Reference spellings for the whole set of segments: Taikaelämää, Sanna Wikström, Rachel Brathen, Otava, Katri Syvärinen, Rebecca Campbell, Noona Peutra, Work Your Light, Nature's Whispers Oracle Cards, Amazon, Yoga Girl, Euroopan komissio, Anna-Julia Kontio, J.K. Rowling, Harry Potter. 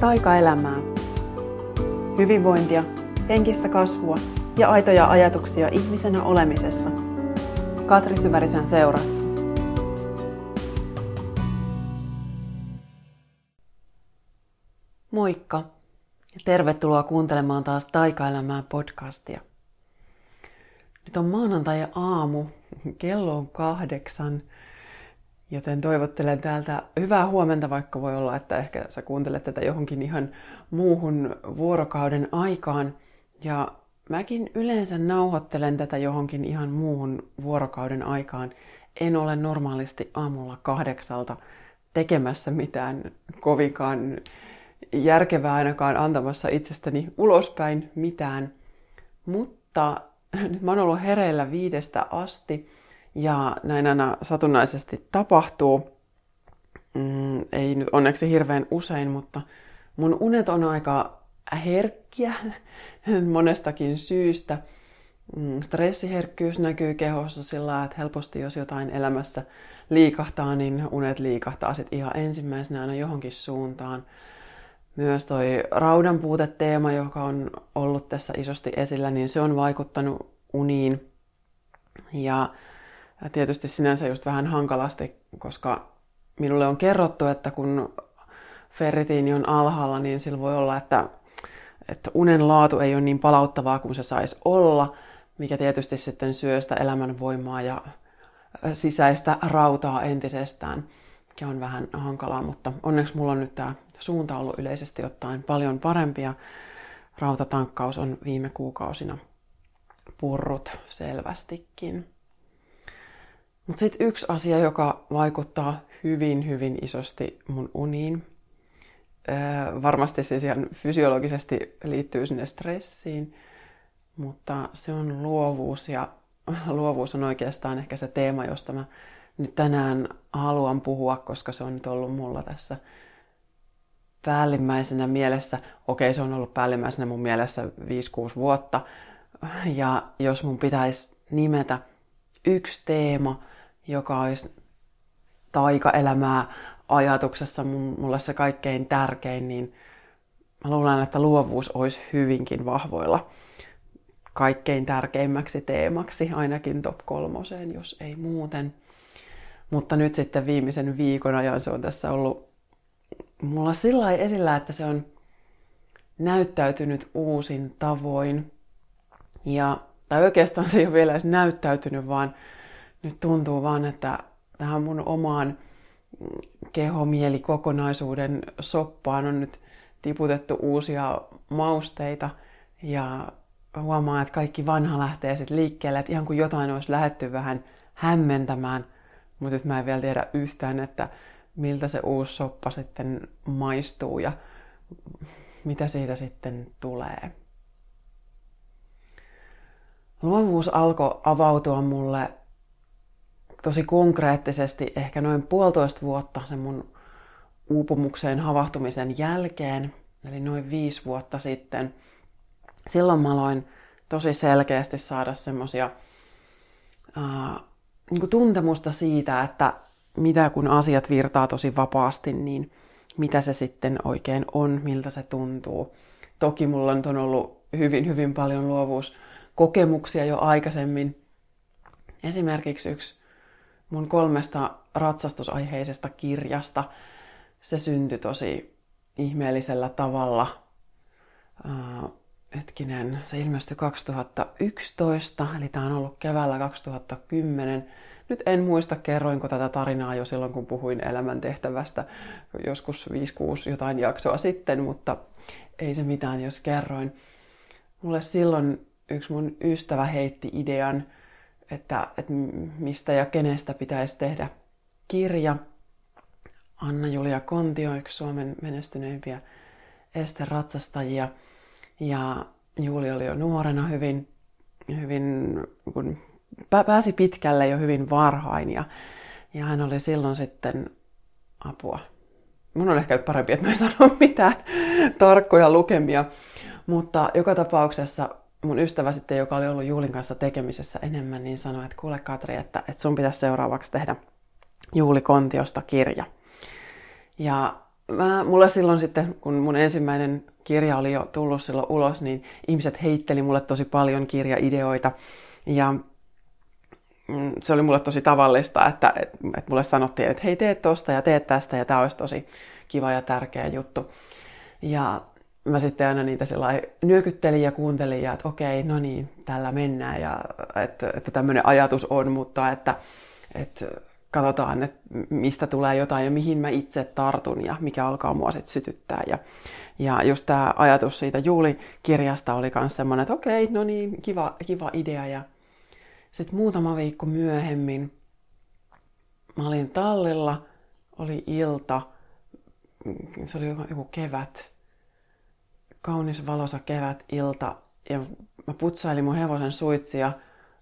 taikaelämää. Hyvinvointia, henkistä kasvua ja aitoja ajatuksia ihmisenä olemisesta. Katri Syvärisen seurassa. Moikka ja tervetuloa kuuntelemaan taas Taikaelämää podcastia. Nyt on maanantai-aamu, kello on 8, joten toivottelen täältä hyvää huomenta, vaikka voi olla, että ehkä sä kuuntelet tätä johonkin ihan muuhun vuorokauden aikaan. Ja mäkin yleensä nauhoittelen tätä johonkin ihan muuhun vuorokauden aikaan. En ole normaalisti aamulla 8 tekemässä mitään kovinkaan järkevää, ainakaan antamassa itsestäni ulospäin mitään. Mutta nyt mä oon ollut hereillä 5 asti ja näin aina satunnaisesti tapahtuu. Ei nyt onneksi hirveän usein, mutta mun unet on aika herkkiä monestakin syystä. Stressiherkkyys näkyy kehossa sillä, että helposti jos jotain elämässä liikahtaa, niin unet liikahtaa sit ihan ensimmäisenä aina johonkin suuntaan. Myös toi raudanpuuteteema, joka on ollut tässä isosti esillä, niin se on vaikuttanut uniin. Ja tietysti sinänsä just vähän hankalasti, koska minulle on kerrottu, että kun ferritiini on alhaalla, niin sillä voi olla, että unen laatu ei ole niin palauttavaa kuin se saisi olla, mikä tietysti sitten syö sitä elämänvoimaa ja sisäistä rautaa entisestään, mikä on vähän hankalaa, mutta onneksi mulla on nyt tämä suunta ollut yleisesti ottaen paljon parempi ja rautatankkaus on viime kuukausina purrut selvästikin. Mutta sitten yksi asia, joka vaikuttaa hyvin, hyvin isosti mun uniin, varmasti siis ihan fysiologisesti liittyy sinne stressiin, mutta se on luovuus ja luovuus on oikeastaan ehkä se teema, josta mä nyt tänään haluan puhua, koska se on nyt ollut mulla tässä päällimmäisenä mielessä. Okei, se on ollut päällimmäisenä mun mielessä 5-6 vuotta. Ja jos mun pitäisi nimetä yksi teema, joka olisi taikaelämää ajatuksessa mulle se kaikkein tärkein, niin mä luulen, että luovuus olisi hyvinkin vahvoilla kaikkein tärkeimmäksi teemaksi, ainakin top 3, jos ei muuten. Mutta nyt sitten viimeisen viikon ajan se on tässä ollut mulla sillä lailla esillä, että se on näyttäytynyt uusin tavoin. Tai oikeastaan se ei ole vielä edes näyttäytynyt, vaan nyt tuntuu vaan, että tähän mun omaan kehomielikokonaisuuden soppaan on nyt tiputettu uusia mausteita. Ja huomaa, että kaikki vanha lähtee sitten liikkeelle, että ihan kuin jotain olisi lähdetty vähän hämmentämään. Mutta nyt mä en vielä tiedä yhtään, että miltä se uusi soppa sitten maistuu ja mitä siitä sitten tulee. Luovuus alkoi avautua mulle tosi konkreettisesti ehkä noin 1,5 vuotta sen mun uupumukseen havahtumisen jälkeen, eli noin 5 vuotta sitten. Silloin mä aloin tosi selkeästi saada semmosia niin kuin tuntemusta siitä, että mitä kun asiat virtaa tosi vapaasti, niin mitä se sitten oikein on, miltä se tuntuu. Toki mulla on ollut hyvin, hyvin paljon luovuuskokemuksia jo aikaisemmin. Esimerkiksi yksi mun 3 ratsastusaiheisesta kirjasta, se syntyi tosi ihmeellisellä tavalla. Se ilmestyi 2011, eli tää on ollut keväällä 2010. Nyt en muista, kerroinko tätä tarinaa jo silloin, kun puhuin elämäntehtävästä joskus 5-6 jotain jaksoa sitten, mutta ei se mitään, jos kerroin. Mulle silloin yksi mun ystävä heitti idean, että mistä ja kenestä pitäisi tehdä kirja. Anna-Julia Kontio, yksi Suomen menestyneimpiä esteratsastajia. Ja Julia oli jo nuorena hyvin kun pääsi pitkälle jo hyvin varhain ja hän oli silloin sitten apua. Mun on ehkä parempi, että mä en sano mitään tarkkoja lukemia, mutta joka tapauksessa mun ystävä sitten, joka oli ollut Juulin kanssa tekemisessä enemmän, niin sanoi, että kuule Katri, että sun pitäisi seuraavaksi tehdä Juuli Kontiosta kirja. Ja mulla silloin sitten, kun mun ensimmäinen kirja oli jo tullut silloin ulos, niin ihmiset heitteli mulle tosi paljon kirjaideoita. Ja se oli mulle tosi tavallista, että mulle sanottiin, että hei, tee tosta ja tee tästä ja tää olisi tosi kiva ja tärkeä juttu. Ja mä sitten aina niitä sellainen nyökyttelin ja kuuntelin ja että okei, no niin, tällä mennään ja että tämmöinen ajatus on, mutta että katsotaan, että mistä tulee jotain ja mihin mä itse tartun ja mikä alkaa mua sitten sytyttää. Ja just tämä ajatus siitä Juuli-kirjasta oli myös semmoinen, että okei, no niin, kiva idea. Ja sitten muutama viikko myöhemmin mä olin tallilla, oli ilta, se oli joku kevät, kaunis valoisa kevätilta ja mä putsailin mun hevosen suitsia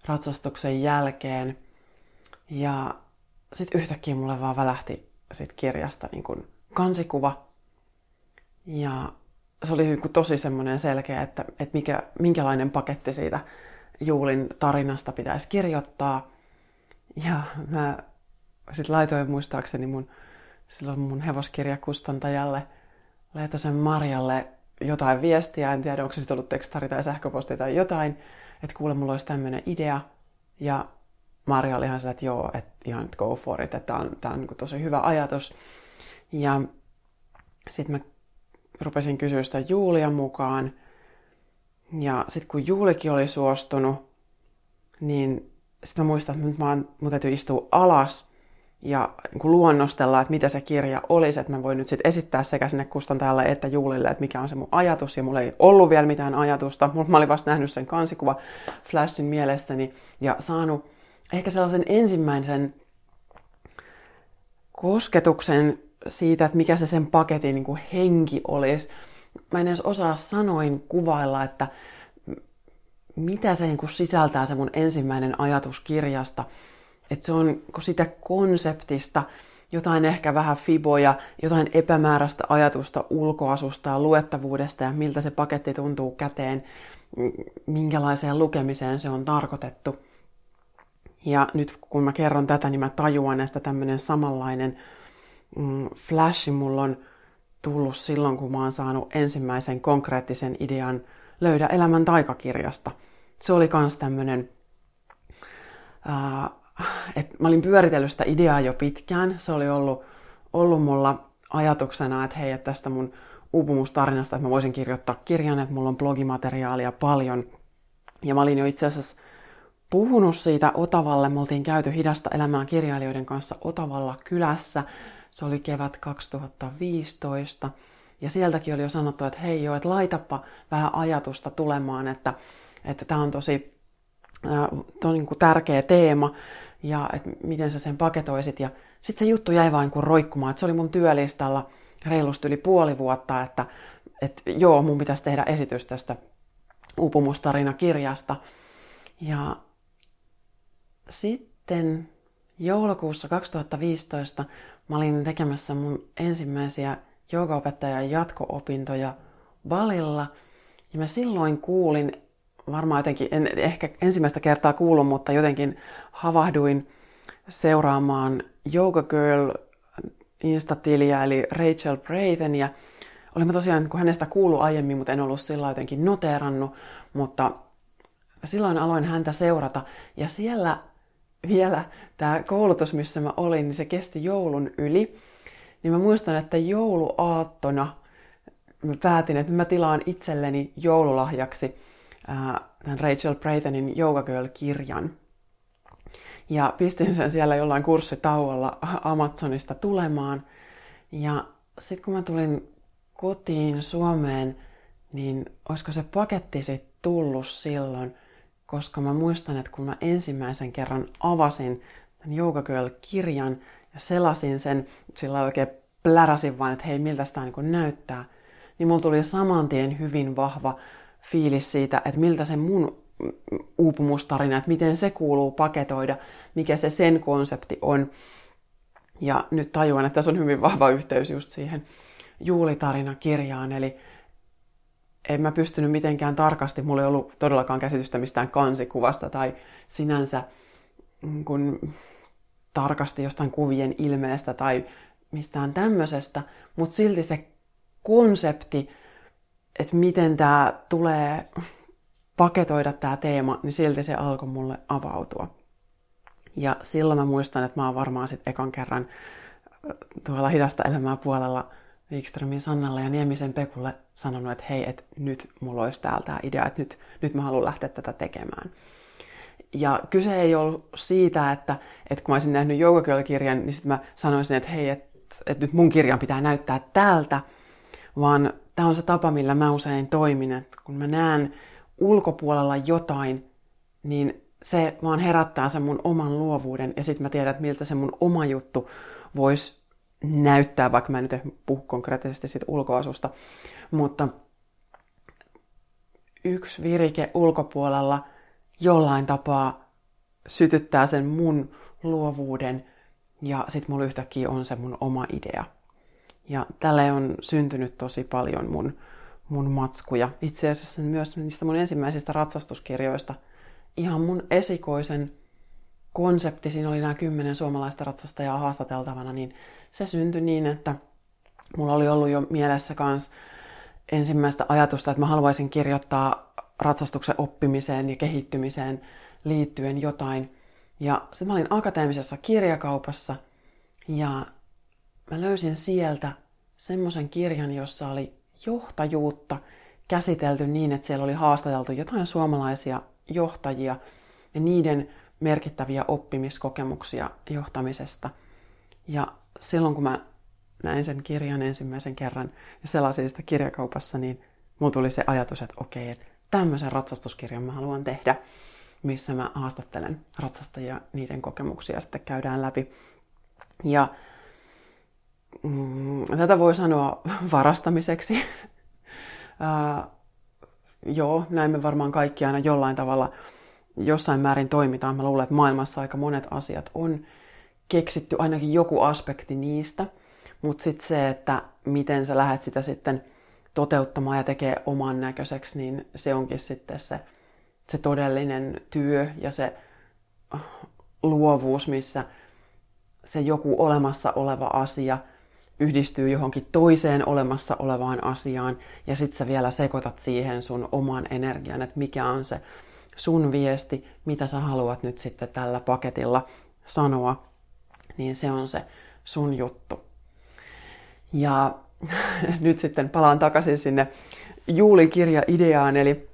ratsastuksen jälkeen ja sitten yhtäkkiä mulle vaan välähti siitä kirjasta niin kun kansikuva ja se oli niin kun tosi semmoinen selkeä, että minkälainen paketti siitä Juulin tarinasta pitäisi kirjoittaa. Ja mä sitten laitoin muistaakseni silloin mun hevoskirjakustantajalle Leetosen Marjalle jotain viestiä, en tiedä onko se sitten ollut tekstari tai sähköposti tai jotain, että kuule mulla olisi tämmöinen idea. Ja Marja oli ihan sillä, että joo, että ihan go for it, että tää on niin tosi hyvä ajatus. Ja sitten mä rupesin kysyä sitä Juulia mukaan. Ja sitten kun Juulikin oli suostunut, niin sitten mä muistan, että nyt mun täytyy istua alas ja niin kuin luonnostella, että mitä se kirja olisi. Että mä voin nyt sitten esittää sekä sinne kustantajalle että Juulille, että mikä on se mun ajatus. Ja mulla ei ollut vielä mitään ajatusta, mutta mä olin vasta nähnyt sen kansikuva flashin mielessäni ja saanut ehkä sellaisen ensimmäisen kosketuksen siitä, että mikä se sen paketin niin kuin henki olisi. Mä en edes osaa sanoin kuvailla, että mitä se sisältää se mun ensimmäinen ajatus kirjasta. Että se on sitä konseptista, jotain ehkä vähän fiboja, jotain epämääräistä ajatusta ulkoasusta ja luettavuudesta ja miltä se paketti tuntuu käteen, minkälaiseen lukemiseen se on tarkoitettu. Ja nyt kun mä kerron tätä, niin mä tajuan, että tämmöinen samanlainen flashi mulla on tullut silloin, kun mä oon saanut ensimmäisen konkreettisen idean Löydä elämän taikakirjasta. Se oli kans tämmönen, että mä olin pyöritellyt sitä ideaa jo pitkään. Se oli ollut mulla ajatuksena, että hei, että tästä mun uupumustarinasta, että mä voisin kirjoittaa kirjan, että mulla on blogimateriaalia paljon. Ja mä olin jo itse asiassa puhunut siitä Otavalle. Me oltiin käyty Hidasta elämään kirjailijoiden kanssa Otavalla kylässä. Se oli kevät 2015, ja sieltäkin oli jo sanottu, että hei joo, että laitapa vähän ajatusta tulemaan, että tämä on tosi niin kuin tärkeä teema, ja että miten sä sen paketoisit. Ja sitten se juttu jäi vain kuin roikkumaan, että se oli mun työlistalla reilusti yli puoli vuotta, että joo, mun pitäisi tehdä esitys tästä uupumustarinakirjasta. Ja sitten joulukuussa 2015 mä olin tekemässä mun ensimmäisiä joogaopettajan jatko-opintoja Balilla. Ja mä silloin kuulin, varmaan jotenkin, en ehkä ensimmäistä kertaa kuullut, mutta jotenkin havahduin seuraamaan Yoga Girl Insta-tiliä, eli Rachel Brathen. Ja olin mä tosiaan, kun hänestä kuullut aiemmin, mutta en ollut sillä jotenkin noteerannut. Mutta silloin aloin häntä seurata. Ja siellä vielä tämä koulutus, missä mä olin, niin se kesti joulun yli. Niin mä muistan, että jouluaattona mä päätin, että mä tilaan itselleni joululahjaksi tämän Rachel Brathenin Yoga Girl-kirjan. Ja pistin sen siellä jollain kurssitauolla Amazonista tulemaan. Ja sit kun mä tulin kotiin Suomeen, niin olisiko se paketti sit tullut silloin, koska mä muistan, että kun mä ensimmäisen kerran avasin tämän Yoga Girl-kirjan ja selasin sen, sillä oikein pläräsin vaan, että hei, miltä sitä niin näyttää, niin mulla tuli saman tien hyvin vahva fiilis siitä, että miltä se mun uupumustarina, että miten se kuuluu paketoida, mikä se sen konsepti on. Ja nyt tajuan, että tässä on hyvin vahva yhteys just siihen Juuli-tarinakirjaan, eli en mä pystynyt mitenkään tarkasti, mulla ei ollut todellakaan käsitystä mistään kansikuvasta tai sinänsä kun tarkasti jostain kuvien ilmeestä tai mistään tämmöisestä, mutta silti se konsepti, että miten tämä tulee paketoida tämä teema, niin silti se alkoi mulle avautua. Ja silloin mä muistan, että mä oon varmaan sitten ekan kerran tuolla Hidasta elämää puolella Wikströmin Sannalle ja Niemisen Pekulle sanonut, että hei, että nyt mulla olisi täällä tämä idea, että nyt mä haluan lähteä tätä tekemään. Ja kyse ei ollut siitä, että kun mä olisin nähnyt Yoga Girl-kirjan, niin sitten mä sanoisin, että hei, että nyt mun kirjan pitää näyttää tältä, vaan tämä on se tapa, millä mä usein toimin, että kun mä näen ulkopuolella jotain, niin se vaan herättää sen mun oman luovuuden ja sitten mä tiedän, että miltä se mun oma juttu voisi näyttää, vaikka mä en nyt puhu konkreettisesti siitä ulkoasusta, mutta yksi virike ulkopuolella jollain tapaa sytyttää sen mun luovuuden ja sit mulla yhtäkkiä on se mun oma idea. Ja tälle on syntynyt tosi paljon mun matskuja. Itse asiassa myös niistä mun ensimmäisistä ratsastuskirjoista. Ihan mun esikoisen konsepti, siinä oli nämä 10 suomalaista ratsastajaa haastateltavana, niin se syntyi niin, että mulla oli ollut jo mielessä kans ensimmäistä ajatusta, että mä haluaisin kirjoittaa ratsastuksen oppimiseen ja kehittymiseen liittyen jotain. Ja sitten mä olin akateemisessa kirjakaupassa ja mä löysin sieltä semmoisen kirjan, jossa oli johtajuutta käsitelty niin, että siellä oli haastateltu jotain suomalaisia johtajia ja niiden merkittäviä oppimiskokemuksia johtamisesta. Ja silloin kun mä näin sen kirjan ensimmäisen kerran ja selasin sitä kirjakaupassa, niin mulla tuli se ajatus, että okei, että tämmöisen ratsastuskirjan mä haluan tehdä, missä mä haastattelen ratsastajia, niiden kokemuksia sitten käydään läpi. Ja tätä voi sanoa varastamiseksi. Joo, näin me varmaan kaikki aina jollain tavalla jossain määrin toimitaan. Mä luulen, että maailmassa aika monet asiat on keksitty, ainakin joku aspekti niistä. Mutta sitten se, että miten sä lähdet sitä sitten toteuttamaan ja tekee oman näköiseksi, niin se onkin sitten se todellinen työ ja se luovuus, missä se joku olemassa oleva asia yhdistyy johonkin toiseen olemassa olevaan asiaan, ja sit sä vielä sekoitat siihen sun oman energian, että mikä on se sun viesti, mitä sä haluat nyt sitten tällä paketilla sanoa, niin se on se sun juttu. Ja nyt sitten palaan takaisin sinne juulikirja-ideaan, eli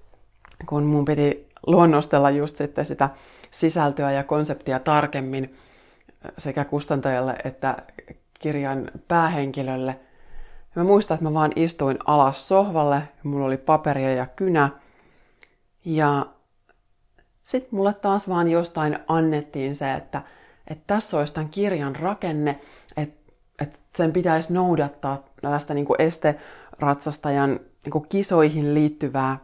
kun mun piti luonnostella just sitten sitä sisältöä ja konseptia tarkemmin sekä kustantajalle että kirjan päähenkilölle. Mä muistan, että mä vaan istuin alas sohvalle, mulla oli paperia ja kynä. Ja sit mulle taas vaan jostain annettiin se, että tässä olisi tämän kirjan rakenne, että sen pitäisi noudattaa tällaista niin kuin esteratsastajan niin kuin kisoihin liittyvää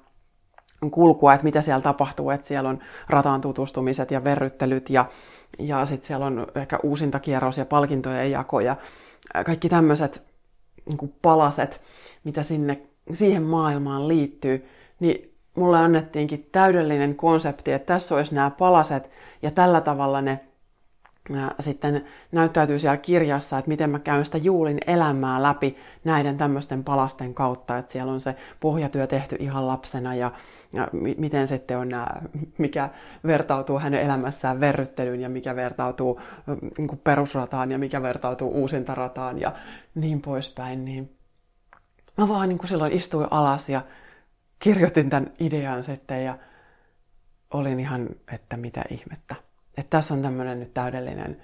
kulkua, että mitä siellä tapahtuu, että siellä on rataan tutustumiset ja verryttelyt ja sitten siellä on ehkä uusintakierros ja palkintojen jako ja kaikki tämmöiset niin palaset, mitä siihen maailmaan liittyy, niin mulle annettiinkin täydellinen konsepti, että tässä olisi nämä palaset ja tällä tavalla ne sitten näyttäytyy siellä kirjassa, että miten mä käyn sitä juulin elämää läpi näiden tämmöisten palasten kautta, että siellä on se pohjatyö tehty ihan lapsena ja miten sitten on mikä vertautuu hänen elämässään verryttelyyn ja mikä vertautuu niin perusrataan ja mikä vertautuu uusintarataan ja niin poispäin. Niin mä vaan niin silloin istuin alas ja kirjoitin tämän idean sitten ja olin ihan, että mitä ihmettä. Että tässä on tämmöinen nyt täydellinen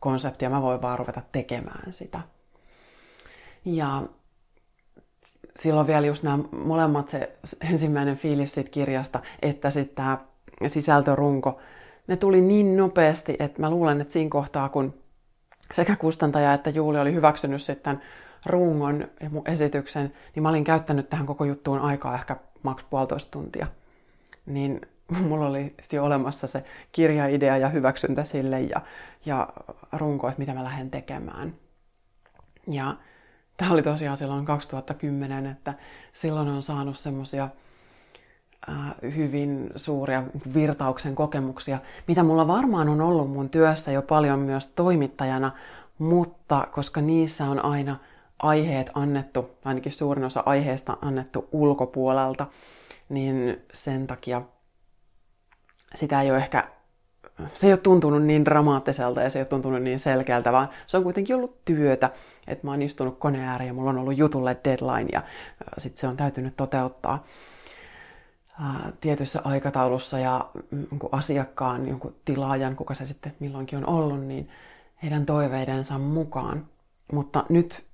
konsepti ja mä voin vaan ruveta tekemään sitä. Ja silloin vielä just nämä molemmat, se ensimmäinen fiilis siitä kirjasta, että sitten tämä sisältörunko, ne tuli niin nopeasti, että mä luulen, että siinä kohtaa, kun sekä kustantaja että Juuli oli hyväksynyt sitten rungon ja mun esityksen, niin mä olin käyttänyt tähän koko juttuun aikaa ehkä maks 1,5 tuntia. Niin mulla oli sitten olemassa se kirjaidea ja hyväksyntä sille ja runko, että mitä mä lähden tekemään. Ja tämä oli tosiaan silloin 2010, että silloin on saanut semmoisia hyvin suuria virtauksen kokemuksia, mitä mulla varmaan on ollut mun työssä jo paljon myös toimittajana, mutta koska niissä on aina aiheet annettu, ainakin suurin osa aiheesta annettu ulkopuolelta, niin sen takia sitä ei ole ehkä, se ei ole tuntunut niin dramaattiselta ja se ei ole tuntunut niin selkeältä, vaan se on kuitenkin ollut työtä, että mä oon istunut koneen ääreen ja mulla on ollut jutulle deadline ja sit se on täytynyt toteuttaa tietyssä aikataulussa ja asiakkaan, jonkun tilaajan, kuka se sitten milloinkin on ollut, niin heidän toiveidensa mukaan. Mutta nyt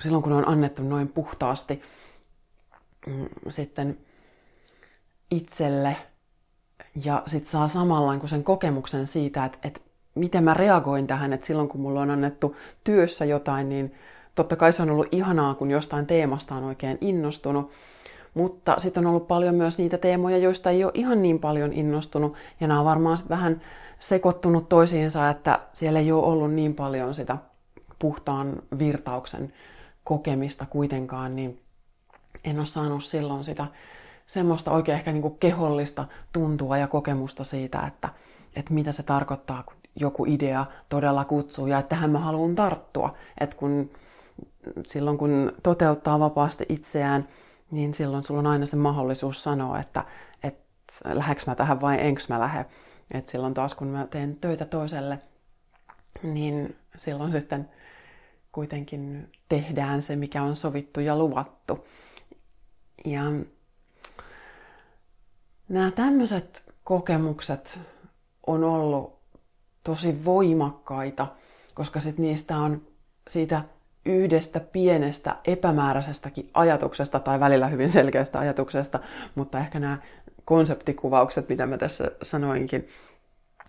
silloin, kun on annettu noin puhtaasti sitten itselle ja sit saa samallaan kuin sen kokemuksen siitä, että miten mä reagoin tähän, että silloin kun mulla on annettu työssä jotain, niin totta kai se on ollut ihanaa, kun jostain teemasta on oikein innostunut, mutta sitten on ollut paljon myös niitä teemoja, joista ei ole ihan niin paljon innostunut ja nämä on varmaan sit vähän sekoittunut toisiinsa, että siellä ei ole ollut niin paljon sitä puhtaan virtauksen kokemista kuitenkaan, niin en ole saanut silloin sitä semmoista oikein ehkä niin kuin kehollista tuntua ja kokemusta siitä, että mitä se tarkoittaa, kun joku idea todella kutsuu ja että tähän mä haluan tarttua. Että kun, silloin kun toteuttaa vapaasti itseään, niin silloin sulla on aina se mahdollisuus sanoa, että lähdekö mä tähän vai enkö mä lähde. Että silloin taas kun mä teen töitä toiselle, niin silloin sitten kuitenkin tehdään se, mikä on sovittu ja luvattu. Ja nämä tämmöiset kokemukset on ollut tosi voimakkaita, koska sit niistä on siitä yhdestä pienestä epämääräisestäkin ajatuksesta tai välillä hyvin selkeästä ajatuksesta, mutta ehkä nämä konseptikuvaukset, mitä mä tässä sanoinkin,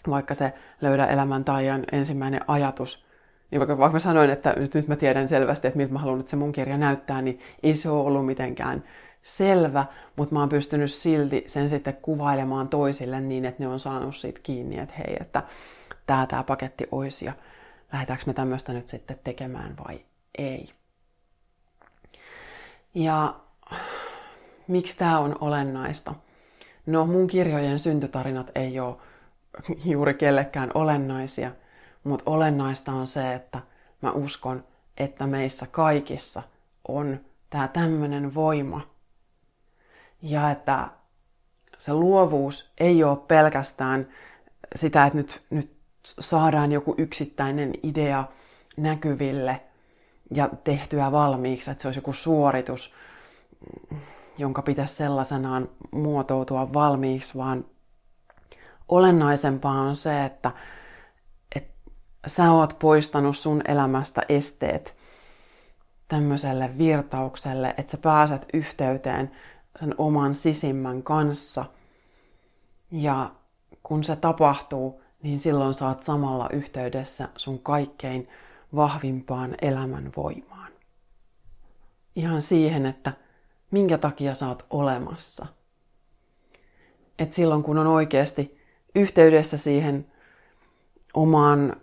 vaikka se löydä elämän taian ensimmäinen ajatus, niin vaikka mä sanoin, että nyt mä tiedän selvästi, että miltä mä haluan, että se mun kirja näyttää, niin ei se ole ollut mitenkään selvä, mutta mä oon pystynyt silti sen sitten kuvailemaan toisille niin, että ne on saanut siitä kiinni, että hei, että tää paketti olisi ja lähdetäänkö me tämmöistä nyt sitten tekemään vai ei. Ja miksi tää on olennaista? No mun kirjojen syntytarinat ei ole juuri kellekään olennaisia, mutta olennaista on se, että mä uskon, että meissä kaikissa on tää tämmönen voima. Ja että se luovuus ei ole pelkästään sitä, että nyt saadaan joku yksittäinen idea näkyville ja tehtyä valmiiksi, että se olisi joku suoritus, jonka pitäisi sellaisenaan muotoutua valmiiksi, vaan olennaisempaa on se, että sä oot poistanut sun elämästä esteet tämmöiselle virtaukselle, että sä pääset yhteyteen sen oman sisimmän kanssa. Ja kun se tapahtuu, niin silloin sä oot samalla yhteydessä sun kaikkein vahvimpaan elämän voimaan. Ihan siihen, että minkä takia sä oot olemassa. Et silloin kun on oikeasti yhteydessä siihen omaan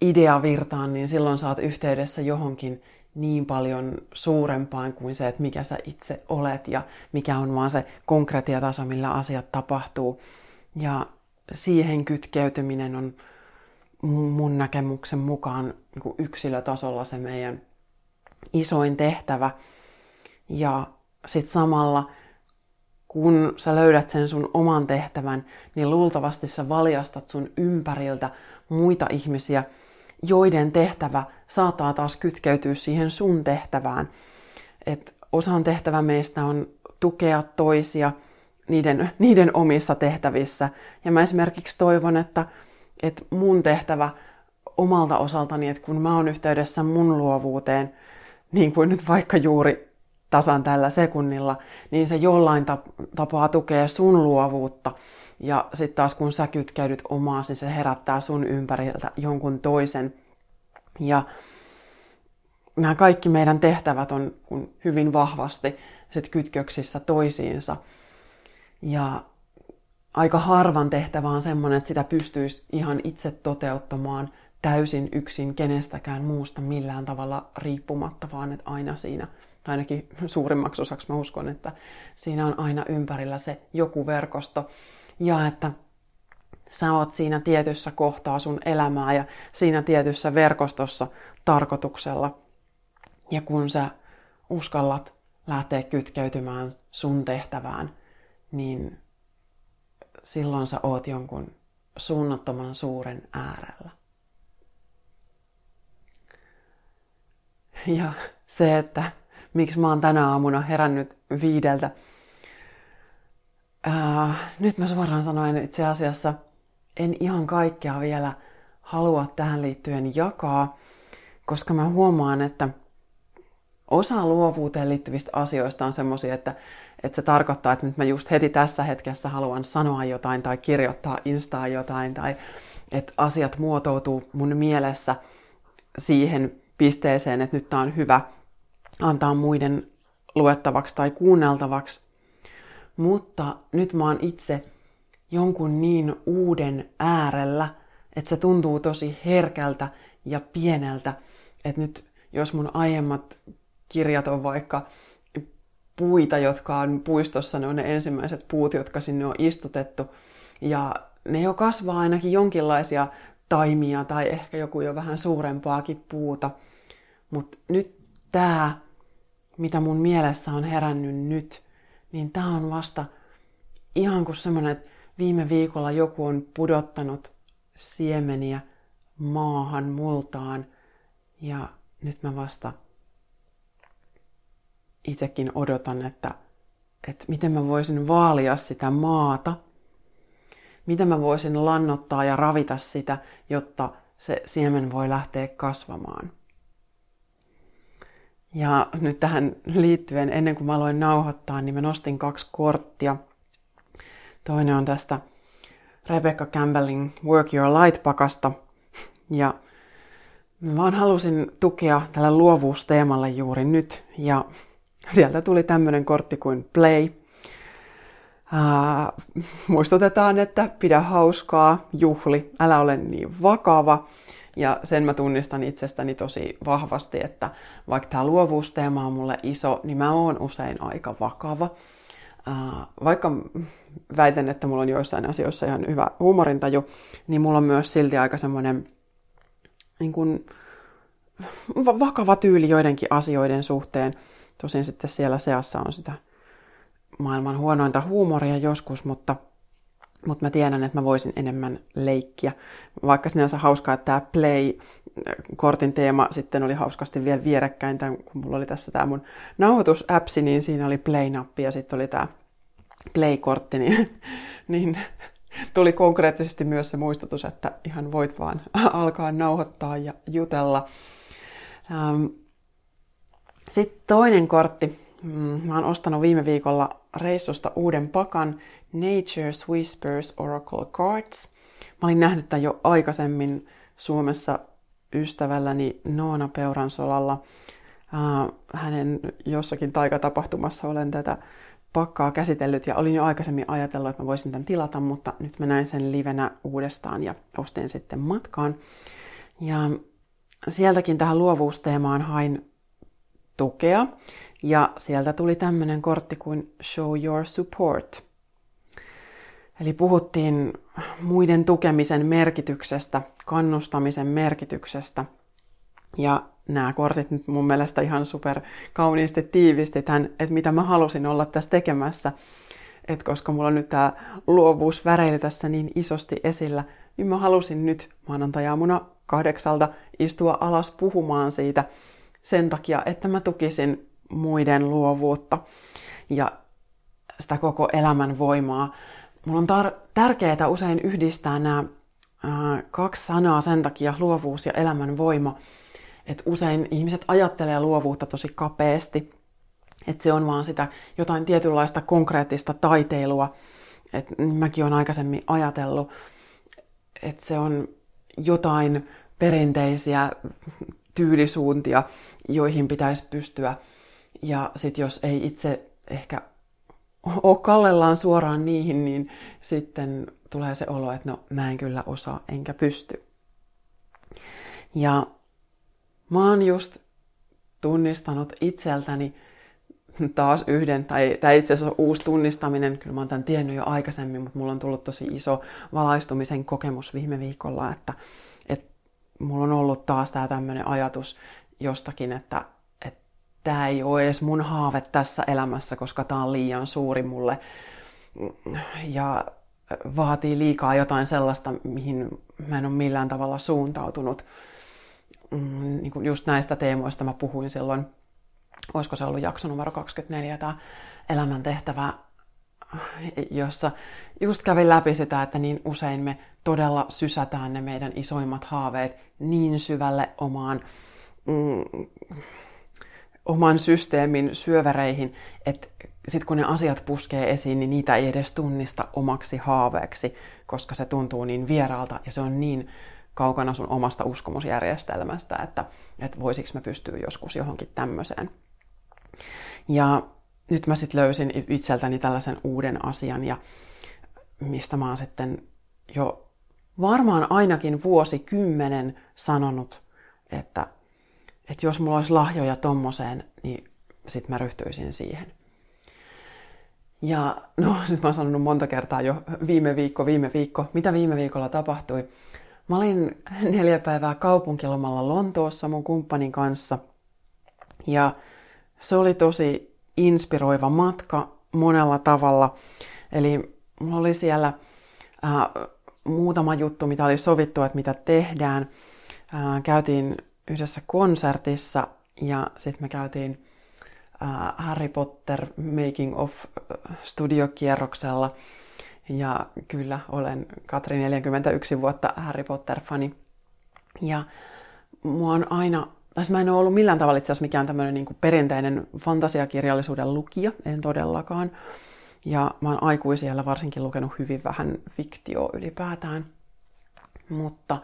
ideavirtaan, niin silloin sä oot yhteydessä johonkin niin paljon suurempaan kuin se, että mikä sä itse olet ja mikä on vaan se konkretiataso, millä asiat tapahtuu. Ja siihen kytkeytyminen on mun näkemyksen mukaan yksilötasolla se meidän isoin tehtävä. Ja sit samalla, kun sä löydät sen sun oman tehtävän, niin luultavasti sä valjastat sun ympäriltä muita ihmisiä, joiden tehtävä saattaa taas kytkeytyä siihen sun tehtävään. Et osan tehtävä meistä on tukea toisia niiden omissa tehtävissä. Ja mä esimerkiksi toivon, että mun tehtävä omalta osaltani, että kun mä oon yhteydessä mun luovuuteen, niin kuin nyt vaikka juuri tasan tällä sekunnilla, niin se jollain tapaa tukee sun luovuutta. Ja sitten taas kun sä kytkeydyt omaasi, se herättää sun ympäriltä jonkun toisen. Ja nämä kaikki meidän tehtävät on hyvin vahvasti sit kytköksissä toisiinsa. Ja aika harvan tehtävä on semmoinen, että sitä pystyisi ihan itse toteuttamaan täysin yksin kenestäkään muusta millään tavalla riippumatta, vaan että aina siinä, ainakin suurimmaksi osaksi mä uskon, että siinä on aina ympärillä se joku verkosto. Ja että sä oot siinä tietyssä kohtaa sun elämää ja siinä tietyssä verkostossa tarkoituksella. Ja kun sä uskallat lähteä kytkeytymään sun tehtävään, niin silloin sä oot jonkun suunnattoman suuren äärellä. Ja se, että miksi mä oon tänä aamuna herännyt 5:00. Nyt mä suoraan sanoen itse asiassa en ihan kaikkea vielä halua tähän liittyen jakaa, koska mä huomaan, että osa luovuuteen liittyvistä asioista on semmosia, että se tarkoittaa, että nyt mä just heti tässä hetkessä haluan sanoa jotain tai kirjoittaa Instaan jotain tai että asiat muotoutuu mun mielessä siihen pisteeseen, että nyt tää on hyvä antaa muiden luettavaksi tai kuunneltavaksi. Mutta nyt mä oon itse jonkun niin uuden äärellä, että se tuntuu tosi herkältä ja pieneltä. Että nyt jos mun aiemmat kirjat on vaikka puita, jotka on puistossa, ne on ne ensimmäiset puut, jotka sinne on istutettu. Ja ne jo kasvaa ainakin jonkinlaisia taimia tai ehkä joku jo vähän suurempaakin puuta. Mutta nyt tää, mitä mun mielessä on herännyt nyt, niin tää on vasta ihan kuin semmoinen, että viime viikolla joku on pudottanut siemeniä maahan multaan. Ja nyt mä vasta itsekin odotan, että miten mä voisin vaalia sitä maata. Miten mä voisin lannoittaa ja ravita sitä, jotta se siemen voi lähteä kasvamaan. Ja nyt tähän liittyen, ennen kuin mä aloin nauhoittaa, niin mä nostin 2 korttia. Toinen on tästä Rebecca Campbellin Work Your Light-pakasta. Ja mä vaan halusin tukea tällä luovuusteemalla juuri nyt. Ja sieltä tuli tämmönen kortti kuin Play. Muistutetaan, että pidä hauskaa, juhli, älä ole niin vakava. Ja sen mä tunnistan itsestäni tosi vahvasti, että vaikka tämä luovuusteema on mulle iso, niin mä oon usein aika vakava. Vaikka väitän, että mulla on joissain asioissa ihan hyvä huumorintaju, niin mulla on myös silti aika semmoinen niin kuin vakava tyyli joidenkin asioiden suhteen. Tosin sitten siellä seassa on sitä maailman huonointa huumoria joskus, mutta mä tiedän, että mä voisin enemmän leikkiä. Vaikka sinänsä hauskaa, että tämä Play-kortin teema sitten oli hauskasti vielä vierekkäin. Kun mulla oli tässä tämä mun nauhoitusäpsi, niin siinä oli Play-nappi ja sitten oli tämä Play-kortti. Niin tuli konkreettisesti myös se muistutus, että ihan voit vaan alkaa nauhoittaa ja jutella. Sitten toinen kortti. Mä oon ostanut viime viikolla reissusta uuden pakan Nature's Whispers Oracle Cards. Mä olin nähnyt tämän jo aikaisemmin Suomessa ystävälläni Noona Peuran solalla. Hänen jossakin taikatapahtumassa olen tätä pakkaa käsitellyt ja olin jo aikaisemmin ajatellut, että mä voisin tämän tilata, mutta nyt mä näin sen livenä uudestaan ja ostin sitten matkaan. Ja sieltäkin tähän luovuusteemaan hain tukea. Ja sieltä tuli tämmöinen kortti kuin Show Your Support. Eli puhuttiin muiden tukemisen merkityksestä, kannustamisen merkityksestä. Ja nämä kortit nyt mun mielestä ihan super kauniisti tiivisti tämän, että mitä mä halusin olla tässä tekemässä. Että koska mulla on nyt tämä luovuusväreily tässä niin isosti esillä, niin mä halusin nyt maanantajaamuna 8:00 istua alas puhumaan siitä sen takia, että mä tukisin muiden luovuutta ja sitä koko elämän voimaa. Mulla on tärkeää usein yhdistää nämä 2 sanaa sen takia, luovuus ja elämän voima. Et usein ihmiset ajattelee luovuutta tosi kapeasti, että se on vaan sitä jotain tietynlaista konkreettista taiteilua. Et mäkin olen aikaisemmin ajatellut, että se on jotain perinteisiä tyylisuuntia, joihin pitäisi pystyä. Ja sitten jos ei itse ehkä ole kallellaan suoraan niihin, niin sitten tulee se olo, että no mä en kyllä osaa enkä pysty. Ja mä oon just tunnistanut itseltäni taas yhden, tai tämä itse asiassa on uusi tunnistaminen, kyllä mä oon tämän tiennyt jo aikaisemmin, mutta mulla on tullut tosi iso valaistumisen kokemus viime viikolla, että mulla on ollut taas tää tämmönen ajatus jostakin, että tää ei oo edes mun haave tässä elämässä, koska tää on liian suuri mulle ja vaatii liikaa jotain sellaista, mihin mä en oo millään tavalla suuntautunut. Niin kuin just näistä teemoista mä puhuin silloin, olisiko se ollut jakso numero 24, tää elämäntehtävä, jossa just kävin läpi sitä, että niin usein me todella sysätään ne meidän isoimmat haaveet niin syvälle omaan oman systeemin syövereihin, että sit kun ne asiat puskee esiin, niin niitä ei edes tunnista omaksi haaveeksi, koska se tuntuu niin vieraalta ja se on niin kaukana sun omasta uskomusjärjestelmästä, että voisiko mä pystyä joskus johonkin tämmöiseen. Ja nyt mä sitten löysin itseltäni tällaisen uuden asian, ja mistä mä oon sitten jo varmaan ainakin vuosikymmenen sanonut, että jos mulla olisi lahjoja tommoseen, niin sit mä ryhtyisin siihen. Ja no, nyt mä oon sanonut monta kertaa jo viime viikko. Mitä viime viikolla tapahtui? Mä olin 4 päivää kaupunkilomalla Lontoossa mun kumppanin kanssa, ja se oli tosi inspiroiva matka monella tavalla. Eli mulla oli siellä muutama juttu, mitä oli sovittu, että mitä tehdään. Käytiin yhdessä konsertissa, ja sitten me käytiin Harry Potter Making of -studiokierroksella. Ja kyllä, olen Katri, 41 vuotta Harry Potter-fani. Ja mua on aina, tässä mä en ole ollut millään tavalla itse asiassa mikään tämmöinen niin kuin perinteinen fantasiakirjallisuuden lukija, en todellakaan. Ja mä oon aikuisiellä varsinkin lukenut hyvin vähän fiktioa ylipäätään. Mutta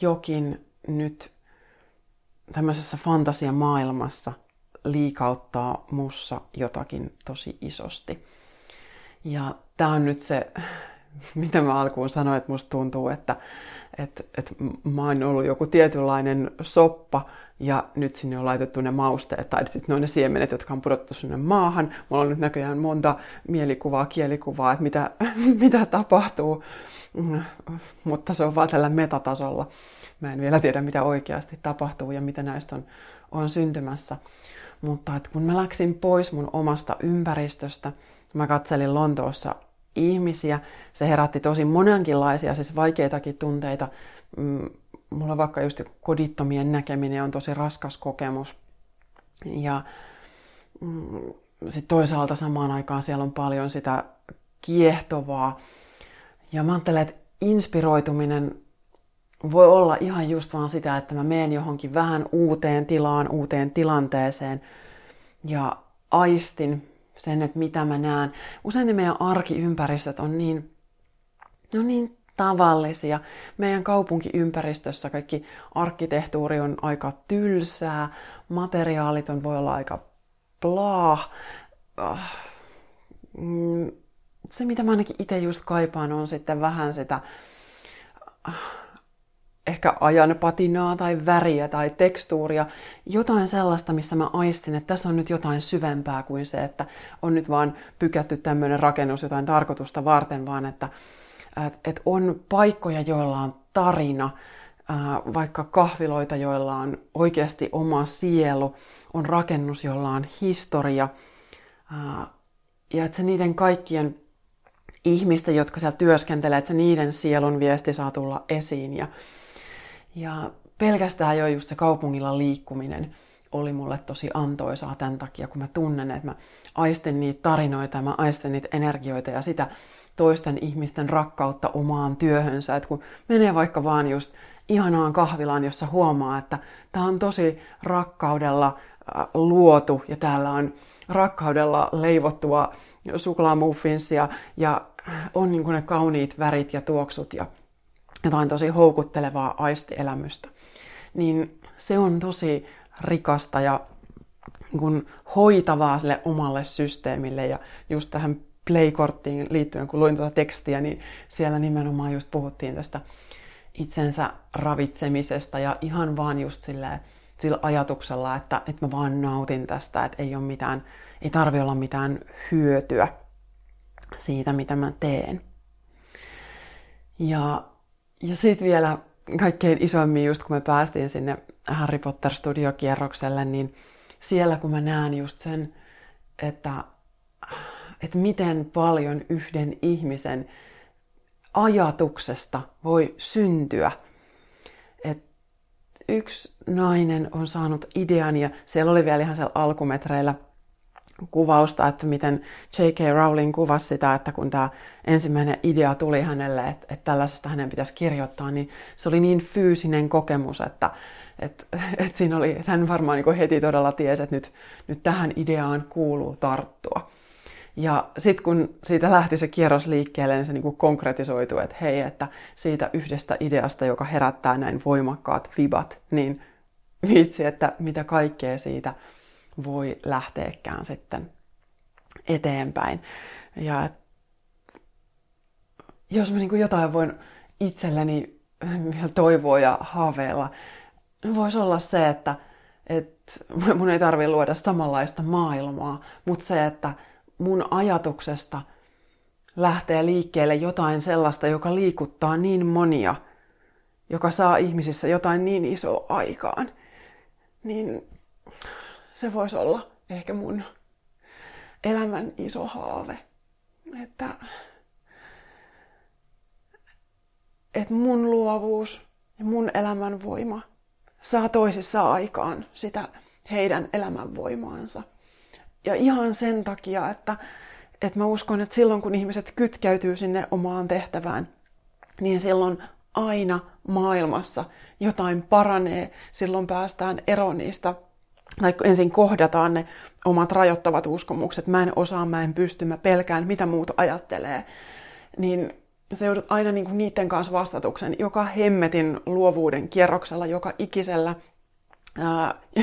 jokin nyt tämmöisessä fantasiamaailmassa liikauttaa mussa jotakin tosi isosti. Ja tää on nyt se, mitä mä alkuun sanoin, että musta tuntuu, että mä oon ollut joku tietynlainen soppa, ja nyt sinne on laitettu ne mausteet, tai sitten ne on ne siemenet, jotka on pudottu sinne maahan. Mulla on nyt näköjään monta mielikuvaa, kielikuvaa, että mitä tapahtuu, mutta se on vaan tällä metatasolla. Mä en vielä tiedä, mitä oikeasti tapahtuu ja mitä näistä on syntymässä. Mutta kun mä läksin pois mun omasta ympäristöstä, mä katselin Lontoossa ihmisiä. Se herätti tosi monenkinlaisia, siis vaikeitakin tunteita. Mulla vaikka just kodittomien näkeminen on tosi raskas kokemus. Ja sit toisaalta samaan aikaan siellä on paljon sitä kiehtovaa. Ja mä ajattelen, että inspiroituminen voi olla ihan just vaan sitä, että mä menen johonkin vähän uuteen tilaan, uuteen tilanteeseen ja aistin sen, että mitä mä näen. Usein ne meidän arkiympäristöt on niin tavallisia. Meidän kaupunkiympäristössä kaikki arkkitehtuuri on aika tylsää, materiaalit voi olla aika blaah. Se, mitä mä ainakin itse just kaipaan, on sitten vähän sitä ehkä ajan patinaa tai väriä tai tekstuuria, jotain sellaista, missä mä aistin, että tässä on nyt jotain syvempää kuin se, että on nyt vaan pykätty tämmöinen rakennus jotain tarkoitusta varten, vaan että on paikkoja, joilla on tarina, vaikka kahviloita, joilla on oikeasti oma sielu, on rakennus, jolla on historia, ja että se niiden kaikkien ihmisten, jotka siellä työskentelee, että se niiden sielun viesti saa tulla esiin, ja pelkästään jo just se kaupungilla liikkuminen oli mulle tosi antoisaa tämän takia, kun mä tunnen, että mä aistin niitä tarinoita ja mä aistin niitä energioita ja sitä toisten ihmisten rakkautta omaan työhönsä. Että kun menee vaikka vaan just ihanaan kahvilaan, jossa huomaa, että tää on tosi rakkaudella luotu ja täällä on rakkaudella leivottua suklaamuffinsia ja on niin kuin ne kauniit värit ja tuoksut ja jotain tosi houkuttelevaa aistielämystä, niin se on tosi rikasta ja kun hoitavaa sille omalle systeemille. Ja just tähän play-korttiin liittyen, kun luin tuota tekstiä, niin siellä nimenomaan just puhuttiin tästä itsensä ravitsemisesta ja ihan vaan just sillä ajatuksella, että mä vaan nautin tästä, että ei tarvi olla mitään hyötyä siitä, mitä mä teen. Ja sitten vielä kaikkein isoimmin just kun me päästiin sinne Harry Potter-studiokierrokselle, niin siellä kun mä näen just sen, että miten paljon yhden ihmisen ajatuksesta voi syntyä. Et yksi nainen on saanut idean, ja siellä oli vielä ihan siellä alkumetreillä kuvausta, että miten J.K. Rowling kuvasi sitä, että kun tämä ensimmäinen idea tuli hänelle, että tällaisesta hänen pitäisi kirjoittaa, niin se oli niin fyysinen kokemus, että siinä oli, että hän varmaan niin kuin heti todella tiesi, että nyt tähän ideaan kuuluu tarttua. Ja sitten kun siitä lähti se kierros liikkeelle, niin se niin kuin konkretisoitui, että hei, että siitä yhdestä ideasta, joka herättää näin voimakkaat vibat, niin vitsi, että mitä kaikkea siitä voi lähteäkään sitten eteenpäin. Ja jos mä niin kuin jotain voin itselleni vielä toivoa ja haaveilla, voisi olla se, että mun ei tarvitse luoda samanlaista maailmaa, mutta se, että mun ajatuksesta lähtee liikkeelle jotain sellaista, joka liikuttaa niin monia, joka saa ihmisissä jotain niin isoa aikaan, niin se voisi olla ehkä mun elämän iso haave. Että mun luovuus ja mun elämän voima saa toisissa aikaan sitä heidän elämän voimaansa. Ja ihan sen takia, että mä uskon, että silloin kun ihmiset kytkeytyy sinne omaan tehtävään, niin silloin aina maailmassa jotain paranee. Silloin päästään eroon niistä, tai ensin kohdataan ne omat rajoittavat uskomukset. Mä en osaa, mä en pysty, mä pelkään, mitä muut ajattelee. Niin se joudut aina niinku niiden kanssa vastatuksen. Joka hemmetin luovuuden kierroksella, joka ikisellä,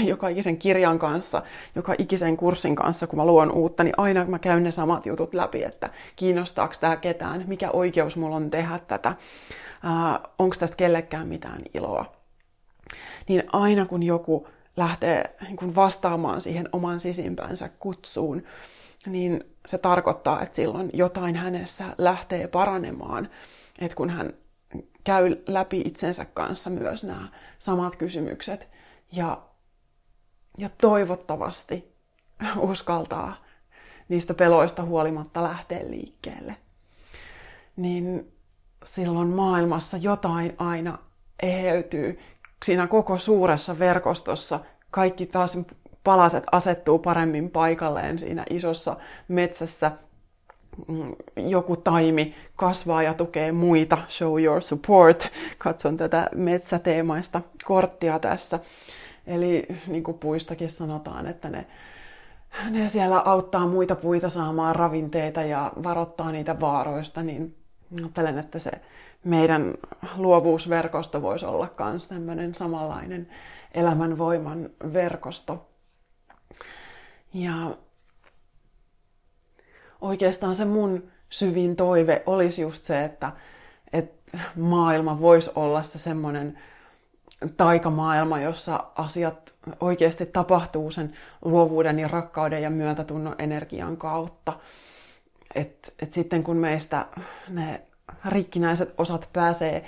joka ikisen kirjan kanssa, joka ikisen kurssin kanssa, kun mä luon uutta, niin aina mä käyn ne samat jutut läpi, että kiinnostaako tää ketään, mikä oikeus mulla on tehdä tätä, onko tästä kellekään mitään iloa. Niin aina kun joku lähtee vastaamaan siihen oman sisimpänsä kutsuun, niin se tarkoittaa, että silloin jotain hänessä lähtee paranemaan, että kun hän käy läpi itsensä kanssa myös nämä samat kysymykset, ja toivottavasti uskaltaa niistä peloista huolimatta lähteä liikkeelle. Niin silloin maailmassa jotain aina eheytyy. Siinä koko suuressa verkostossa kaikki taas palaset asettuu paremmin paikalleen siinä isossa metsässä. Joku taimi kasvaa ja tukee muita. Show your support. Katson tätä metsäteemaista korttia tässä. Eli niin kuin puistakin sanotaan, että ne siellä auttaa muita puita saamaan ravinteita ja varoittaa niitä vaaroista, niin ajattelen, että se meidän luovuusverkosto voisi olla myös tämmöinen samanlainen elämänvoiman verkosto. Ja oikeastaan se mun syvin toive olisi just se, että maailma voisi olla se semmoinen taikamaailma, jossa asiat oikeasti tapahtuu sen luovuuden ja rakkauden ja myötätunnon energian kautta. Et sitten kun meistä ne rikkinäiset osat pääsee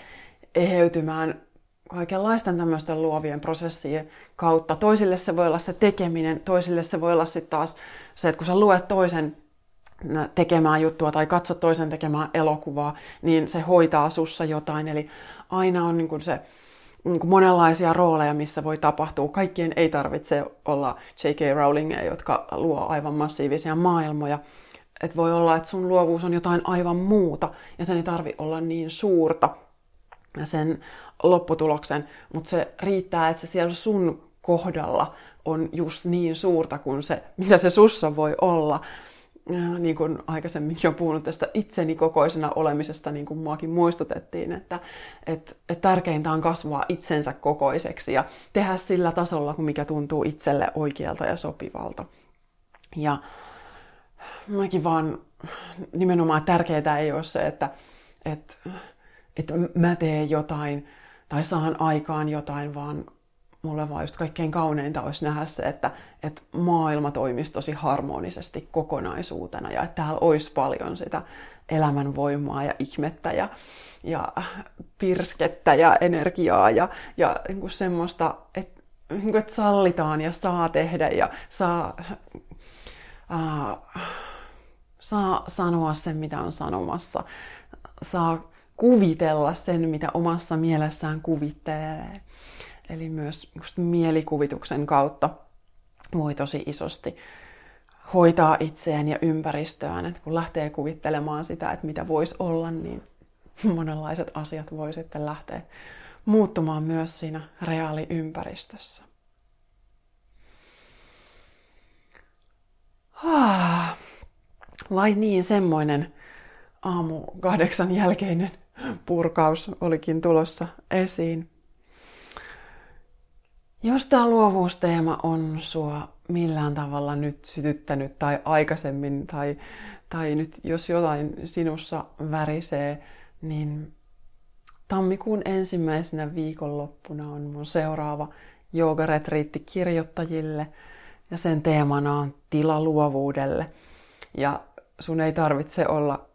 eheytymään kaikenlaisten tämmöisten luovien prosessien kautta. Toisille se voi olla se tekeminen, toisille se voi olla sitten taas se, että kun sä luet toisen tekemään juttua tai katsot toisen tekemään elokuvaa, niin se hoitaa sussa jotain. Eli aina on niin kuin se monenlaisia rooleja, missä voi tapahtua. Kaikkien ei tarvitse olla J.K. Rowlingia, jotka luo aivan massiivisia maailmoja. Et voi olla, että sun luovuus on jotain aivan muuta, ja sen ei tarvi olla niin suurta sen lopputuloksen, mutta se riittää, että se siellä sun kohdalla on just niin suurta kuin se, mitä se sussa voi olla. Niin kuin aikaisemmin jo puhunut tästä itseni kokoisena olemisesta, niin kuin muakin muistutettiin, että tärkeintä on kasvaa itsensä kokoiseksi ja tehdä sillä tasolla, mikä tuntuu itselle oikealta ja sopivalta. Ja mäkin vaan nimenomaan tärkeää ei ole se, että mä teen jotain tai saan aikaan jotain, vaan mulle vaan just kaikkein kauneinta olisi nähdä se, että maailma toimisi tosi harmonisesti kokonaisuutena ja että täällä olisi paljon sitä elämän voimaa ja ihmettä ja pirskettä ja energiaa ja niin kuin semmoista, että sallitaan ja saa tehdä ja saa sanoa sen, mitä on sanomassa. Saa kuvitella sen, mitä omassa mielessään kuvittelee. Eli myös just mielikuvituksen kautta voi tosi isosti hoitaa itseään ja ympäristöään. Et kun lähtee kuvittelemaan sitä, että mitä voisi olla, niin monenlaiset asiat voi sitten lähteä muuttumaan myös siinä reaaliympäristössä. Vai niin, semmoinen aamu 8 jälkeinen purkaus olikin tulossa esiin. Jos tämä luovuusteema on sua millään tavalla nyt sytyttänyt tai aikaisemmin, tai nyt jos jotain sinussa värisee, niin tammikuun ensimmäisenä viikonloppuna on mun seuraava joogaretriitti kirjoittajille, ja sen teemana on tila luovuudelle. Ja sun ei tarvitse olla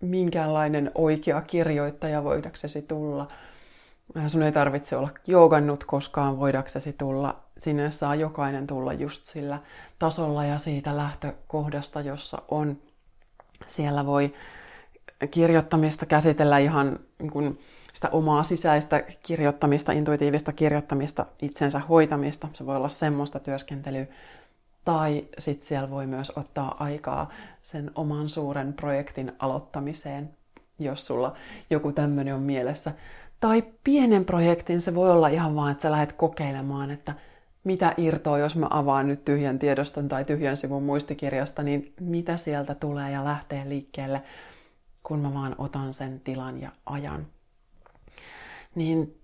minkäänlainen oikea kirjoittaja voidaksesi tulla. Sun ei tarvitse olla joogannut koskaan voidaksesi tulla. Sinne saa jokainen tulla just sillä tasolla ja siitä lähtökohdasta, jossa on. Siellä voi kirjoittamista käsitellä ihan niin kuin sitä omaa sisäistä kirjoittamista, intuitiivista kirjoittamista, itsensä hoitamista. Se voi olla semmoista työskentelyä. Tai sitten siellä voi myös ottaa aikaa sen oman suuren projektin aloittamiseen, jos sulla joku tämmöinen on mielessä. Tai pienen projektin se voi olla ihan vaan, että sä lähdet kokeilemaan, että mitä irtoa, jos mä avaan nyt tyhjän tiedoston tai tyhjän sivun muistikirjasta, niin mitä sieltä tulee ja lähtee liikkeelle, kun mä vaan otan sen tilan ja ajan. Niin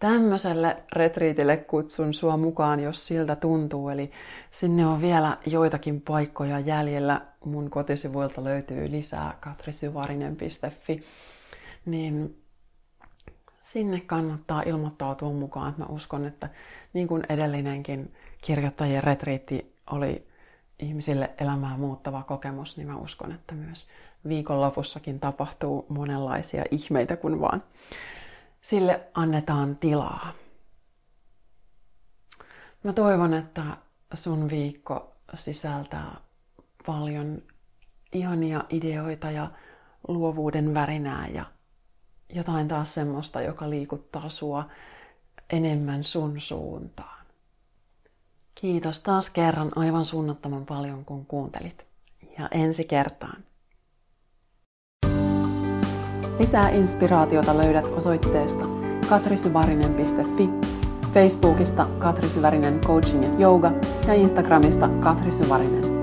tämmöiselle retriitille kutsun sua mukaan, jos siltä tuntuu. Eli sinne on vielä joitakin paikkoja jäljellä. Mun kotisivuilta löytyy lisää katrisyvarinen.fi. Niin sinne kannattaa ilmoittautua mukaan. Mä uskon, että niin kuin edellinenkin kirjoittajien retriitti oli ihmisille elämää muuttava kokemus, niin mä uskon, että myös viikonlopussakin tapahtuu monenlaisia ihmeitä, kun vaan sille annetaan tilaa. Mä toivon, että sun viikko sisältää paljon ihania ideoita ja luovuuden värinää ja jotain taas semmoista, joka liikuttaa sua enemmän sun suuntaan. Kiitos taas kerran aivan suunnattoman paljon, kun kuuntelit. Ja ensi kertaan. Lisää inspiraatiota löydät osoitteesta katrisyvärinen.fi, Facebookista Katri Syvärinen Coaching & Yoga ja Instagramista Katri Syvärinen.